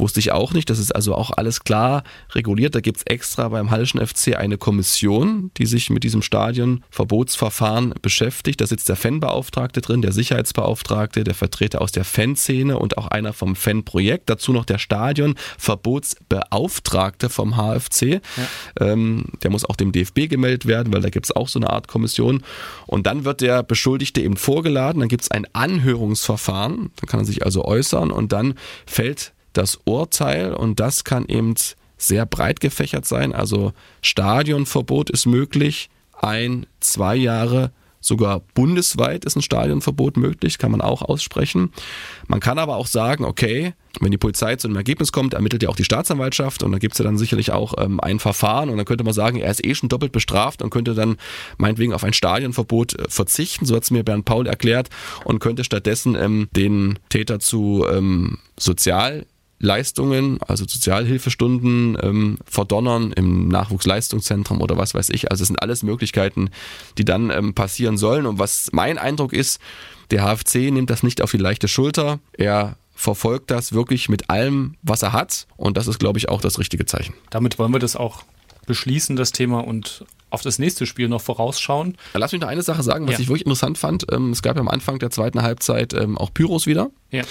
Wusste ich auch nicht, das ist also auch alles klar reguliert. Da gibt es extra beim Hallischen F C eine Kommission, die sich mit diesem Stadionverbotsverfahren beschäftigt. Da sitzt der Fanbeauftragte drin, der Sicherheitsbeauftragte, der Vertreter aus der Fanszene und auch einer vom Fanprojekt. Dazu noch der Stadionverbotsbeauftragte vom H F C. Ja. Ähm, der muss auch dem D F B gemeldet werden, weil da gibt es auch so eine Art Kommission. Und dann wird der Beschuldigte eben vorgeladen. Dann gibt es ein Anhörungsverfahren. Dann kann er sich also äußern und dann fällt das Urteil und das kann eben sehr breit gefächert sein, also Stadionverbot ist möglich, ein, zwei Jahre, sogar bundesweit ist ein Stadionverbot möglich, kann man auch aussprechen. Man kann aber auch sagen, okay, wenn die Polizei zu einem Ergebnis kommt, ermittelt ja auch die Staatsanwaltschaft und da gibt es ja dann sicherlich auch ähm, ein Verfahren und dann könnte man sagen, er ist eh schon doppelt bestraft und könnte dann meinetwegen auf ein Stadionverbot äh, verzichten, so hat es mir Bernd Paul erklärt und könnte stattdessen ähm, den Täter zu ähm, sozial Leistungen, also Sozialhilfestunden ähm, verdonnern im Nachwuchsleistungszentrum oder was weiß ich. Also es sind alles Möglichkeiten, die dann ähm, passieren sollen. Und was mein Eindruck ist, der H F C nimmt das nicht auf die leichte Schulter. Er verfolgt das wirklich mit allem, was er hat. Und das ist, glaube ich, auch das richtige Zeichen. Damit wollen wir das auch beschließen, das Thema, und auf das nächste Spiel noch vorausschauen. Lass mich noch eine Sache sagen, was ja. ich wirklich interessant fand. Es gab ja am Anfang der zweiten Halbzeit auch Pyros wieder. Ja.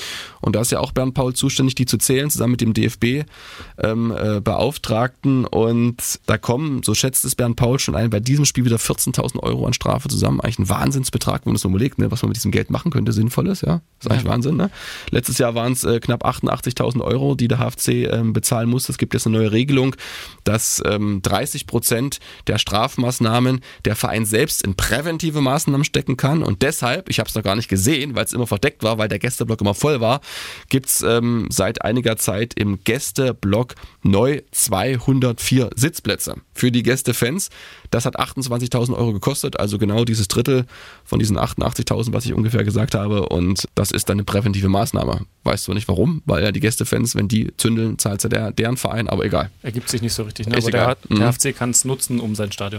Und da ist ja auch Bernd Paul zuständig, die zu zählen, zusammen mit dem D F B-Beauftragten. Und da kommen, so schätzt es Bernd Paul schon ein, bei diesem Spiel wieder vierzehntausend Euro an Strafe zusammen. Eigentlich ein Wahnsinnsbetrag, wenn man das mal überlegt, ne, was man mit diesem Geld machen könnte, sinnvolles. Ja? Das ist eigentlich ja. Wahnsinn. Ne? Letztes Jahr waren es knapp achtundachtzigtausend Euro, die der H F C bezahlen musste. Es gibt jetzt eine neue Regelung, dass dreißig Prozent der Strafe Strafmaßnahmen der Verein selbst in präventive Maßnahmen stecken kann, und deshalb, ich habe es noch gar nicht gesehen, weil es immer verdeckt war, weil der Gästeblock immer voll war, gibt es ähm, seit einiger Zeit im Gästeblock neu zweihundertvier Sitzplätze für die Gästefans. Das hat achtundzwanzigtausend Euro gekostet, also genau dieses Drittel von diesen achtundachtzigtausend, was ich ungefähr gesagt habe, und das ist dann eine präventive Maßnahme. Weißt du nicht warum, weil ja die Gästefans, wenn die zündeln, zahlt ja der, deren Verein, aber egal. Ergibt sich nicht so richtig, ne? Aber der, der H F C kann es nutzen, um sein Stadion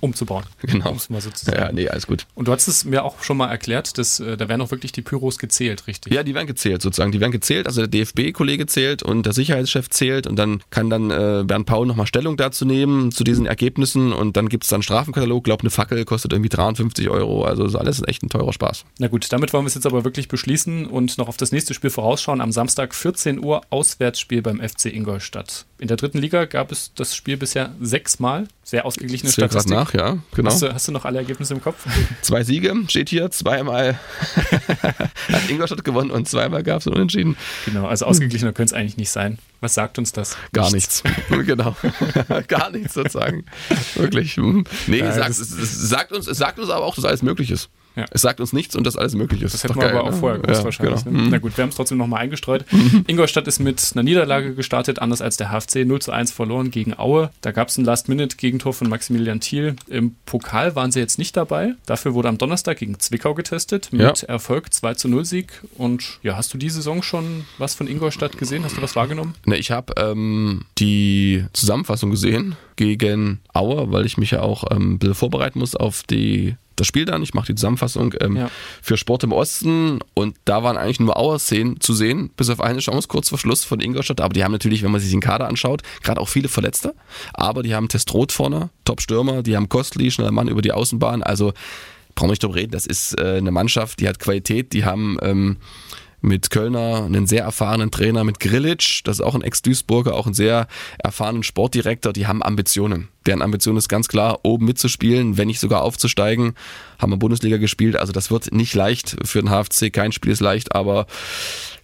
umzubauen. Genau. Um's mal so zu sagen. Ja, nee, alles gut. Und du hattest es mir auch schon mal erklärt, dass äh, da werden auch wirklich die Pyros gezählt, richtig? Ja, die werden gezählt sozusagen. Die werden gezählt, also der D F B-Kollege zählt und der Sicherheitschef zählt, und dann kann dann äh, Bernd Paul nochmal Stellung dazu nehmen, zu diesen Ergebnissen, und dann gibt es dann einen Strafenkatalog. Ich glaube, eine Fackel kostet irgendwie dreiundfünfzig Euro. Also das ist alles echt ein teurer Spaß. Na gut, damit wollen wir es jetzt aber wirklich beschließen und noch auf das nächste Spiel vorausschauen. Am Samstag vierzehn Uhr Auswärtsspiel beim F C Ingolstadt. In der dritten Liga gab es das Spiel bisher sechsmal. Sehr ausgeglichene Statistik. Nach, ja, genau. Hast du, hast du noch alle Ergebnisse im Kopf? Zwei Siege steht hier, zweimal hat Ingolstadt gewonnen und zweimal gab es einen Unentschieden. Genau, also ausgeglichener könnte es eigentlich nicht sein. Was sagt uns das? Gar nichts. nichts. Genau. Gar nichts sozusagen. Wirklich. Nee, ja, sagt, es, es sagt uns, es sagt uns aber auch, dass alles möglich ist. Ja. Es sagt uns nichts und dass alles möglich ist. Das hätten wir geil, aber auch ne? vorher gewusst ja, wahrscheinlich. Genau. Ne? Mhm. Na gut, wir haben es trotzdem nochmal eingestreut. Mhm. Ingolstadt ist mit einer Niederlage gestartet, anders als der H F C. null zu eins verloren gegen Aue. Da gab es ein Last-Minute-Gegentor von Maximilian Thiel. Im Pokal waren sie jetzt nicht dabei. Dafür wurde am Donnerstag gegen Zwickau getestet. Mit ja. Erfolg zwei zu null Sieg. Und ja, hast du die Saison schon was von Ingolstadt gesehen? Hast du was wahrgenommen? Ne, ich habe ähm, die Zusammenfassung gesehen gegen Aue, weil ich mich ja auch ähm, ein bisschen vorbereiten muss auf die das Spiel dann, ich mache die Zusammenfassung ähm, ja. für Sport im Osten, und da waren eigentlich nur Auer-Szenen zu sehen, bis auf eine Chance kurz vor Schluss von Ingolstadt, aber die haben natürlich, wenn man sich den Kader anschaut, gerade auch viele Verletzte, aber die haben Testroth vorne, Top-Stürmer, die haben Kostli, schneller Mann über die Außenbahn, also brauchen wir nicht drüber reden, das ist äh, eine Mannschaft, die hat Qualität, die haben ähm, mit Kölner einen sehr erfahrenen Trainer, mit Grillitsch, das ist auch ein Ex-Duisburger, auch einen sehr erfahrenen Sportdirektor, die haben Ambitionen. Deren Ambition ist ganz klar, oben mitzuspielen, wenn nicht sogar aufzusteigen, haben wir Bundesliga gespielt, also das wird nicht leicht für den H F C, kein Spiel ist leicht, aber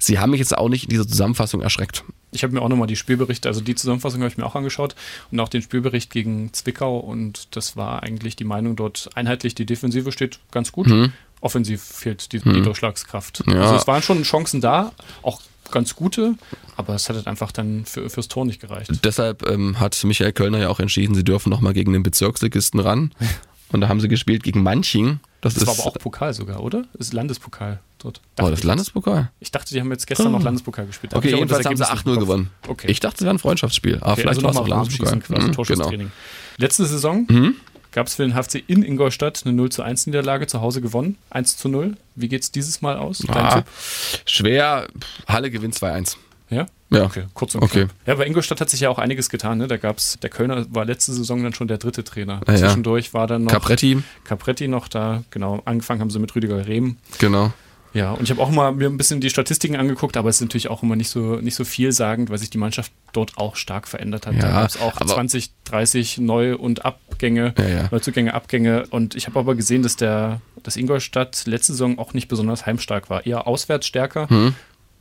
sie haben mich jetzt auch nicht in dieser Zusammenfassung erschreckt. Ich habe mir auch nochmal die Spielberichte, also die Zusammenfassung habe ich mir auch angeschaut und auch den Spielbericht gegen Zwickau, und das war eigentlich die Meinung dort einheitlich, die Defensive steht ganz gut. Mhm. Offensiv fehlt die, hm. die Durchschlagskraft. Ja. Also es waren schon Chancen da, auch ganz gute, aber es hat halt einfach dann für, fürs Tor nicht gereicht. Deshalb ähm, hat Michael Kölner ja auch entschieden, sie dürfen nochmal gegen den Bezirksligisten ran. Und da haben sie gespielt gegen Manching. Das, das ist, war aber auch Pokal sogar, oder? Das ist Landespokal dort. War oh, das Landespokal? Ich dachte, die haben jetzt gestern hm. noch Landespokal gespielt. Da okay, hab jedenfalls haben sie acht null gewonnen. Okay. Ich dachte, es wäre ein Freundschaftsspiel. Aber okay, vielleicht also noch mal Landespokal. Quasi, mhm, Torschusstraining. Genau. Letzte Saison mhm. gab es für den H F C in Ingolstadt eine null zu eins Niederlage, zu Hause gewonnen, eins zu null. Wie geht's dieses Mal aus? Dein ah, Tipp? Schwer, Halle gewinnt zwei eins. Ja? Ja. Okay, kurz und okay. knapp. Ja, bei Ingolstadt hat sich ja auch einiges getan, ne? Da gab's, der Kölner war letzte Saison dann schon der dritte Trainer. Ja, zwischendurch war dann noch Capretti. Capretti noch da, genau. Angefangen haben sie mit Rüdiger Rehm. Genau. Ja, und ich habe auch mal mir ein bisschen die Statistiken angeguckt, aber es ist natürlich auch immer nicht so nicht so vielsagend, weil sich die Mannschaft dort auch stark verändert hat. Ja, da gab es auch zwanzig, dreißig Neu- und Abgänge, ja, ja. Neuzugänge, Abgänge. Und ich habe aber gesehen, dass der dass Ingolstadt letzte Saison auch nicht besonders heimstark war. Eher auswärts stärker. Mhm.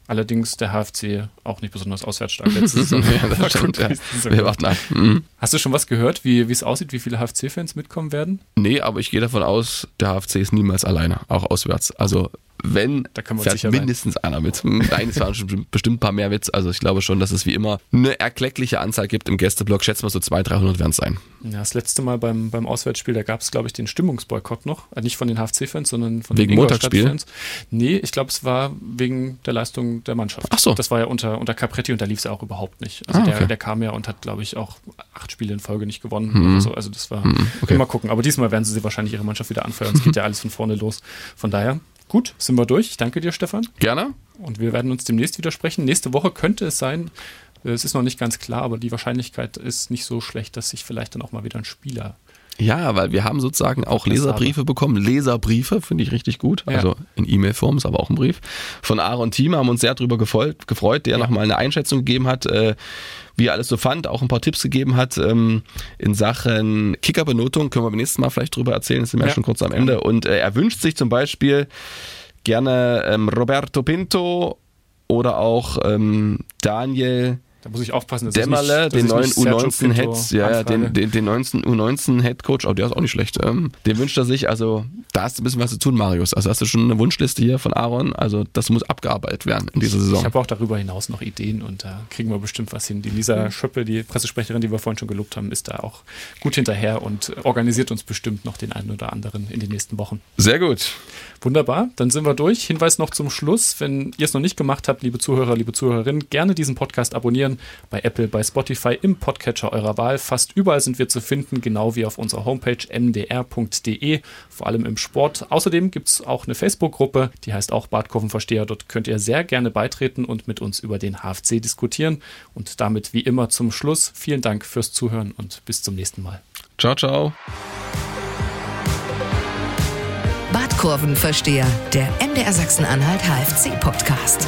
Allerdings der H F C auch nicht besonders auswärts stark letzte Saison. Ja, das stimmt, ja. Wir warten ab. Mhm. Hast du schon was gehört, wie es aussieht, wie viele H F C-Fans mitkommen werden? Nee, aber ich gehe davon aus, der H F C ist niemals alleine, auch auswärts. Also wenn, da kann man fährt mindestens rein. einer mit. Nein, es waren bestimmt ein paar mehr mit. Also ich glaube schon, dass es wie immer eine erkleckliche Anzahl gibt im Gästeblock. Schätzen wir so zweihundert, dreihundert werden es sein. Ja, das letzte Mal beim, beim Auswärtsspiel, da gab es, glaube ich, den Stimmungsboykott noch. Nicht von den H F C-Fans, sondern von wegen den Montagsspiel-Fans. Nee, ich glaube, es war wegen der Leistung der Mannschaft. Ach so. Das war ja unter, unter Capretti und da lief es ja auch überhaupt nicht. Also ah, okay. der, der kam ja und hat, glaube ich, auch acht Spiele in Folge nicht gewonnen. Hm. Oder so. Also das war, hm. okay. mal gucken. Aber diesmal werden sie wahrscheinlich ihre Mannschaft wieder anfeuern. Es geht ja alles von vorne los. Von daher... Gut, sind wir durch. Ich danke dir, Stefan. Gerne. Und wir werden uns demnächst wieder sprechen. Nächste Woche könnte es sein, es ist noch nicht ganz klar, aber die Wahrscheinlichkeit ist nicht so schlecht, dass sich vielleicht dann auch mal wieder ein Spieler... Ja, weil wir haben sozusagen auch Leserbriefe bekommen. Leserbriefe finde ich richtig gut. Ja. Also in E-Mail-Form ist aber auch ein Brief. Von Aaron Thiem haben uns sehr darüber gefreut, der ja. nochmal eine Einschätzung gegeben hat, wie er alles so fand, auch ein paar Tipps gegeben hat in Sachen Kickerbenotung. Können wir beim nächsten Mal vielleicht drüber erzählen, das sind wir ja schon kurz am Ende. Und er wünscht sich zum Beispiel gerne Roberto Pinto oder auch Daniel... Da muss ich aufpassen, dass Dämmerle, ich nicht, dass den ich neuen U neunzehn Head, ja, den, den, den neunzehn U neunzehn Headcoach, oh, der ist auch nicht schlecht. Ähm, den wünscht er sich, also da hast du ein bisschen was zu tun, Marius. Also hast du schon eine Wunschliste hier von Aaron, also das muss abgearbeitet werden in dieser Saison. Ich habe auch darüber hinaus noch Ideen und da kriegen wir bestimmt was hin. Die Lisa Schöppe, die Pressesprecherin, die wir vorhin schon gelobt haben, ist da auch gut hinterher und organisiert uns bestimmt noch den einen oder anderen in den nächsten Wochen. Sehr gut. Wunderbar, dann sind wir durch. Hinweis noch zum Schluss, wenn ihr es noch nicht gemacht habt, liebe Zuhörer, liebe Zuhörerinnen, gerne diesen Podcast abonnieren. Bei Apple, bei Spotify, im Podcatcher eurer Wahl. Fast überall sind wir zu finden, genau wie auf unserer Homepage m d r punkt d e, vor allem im Sport. Außerdem gibt es auch eine Facebook-Gruppe, die heißt auch Badkurvenversteher. Dort könnt ihr sehr gerne beitreten und mit uns über den H F C diskutieren. Und damit wie immer zum Schluss vielen Dank fürs Zuhören und bis zum nächsten Mal. Ciao, ciao. Badkurvenversteher, der M D R Sachsen-Anhalt H F C-Podcast.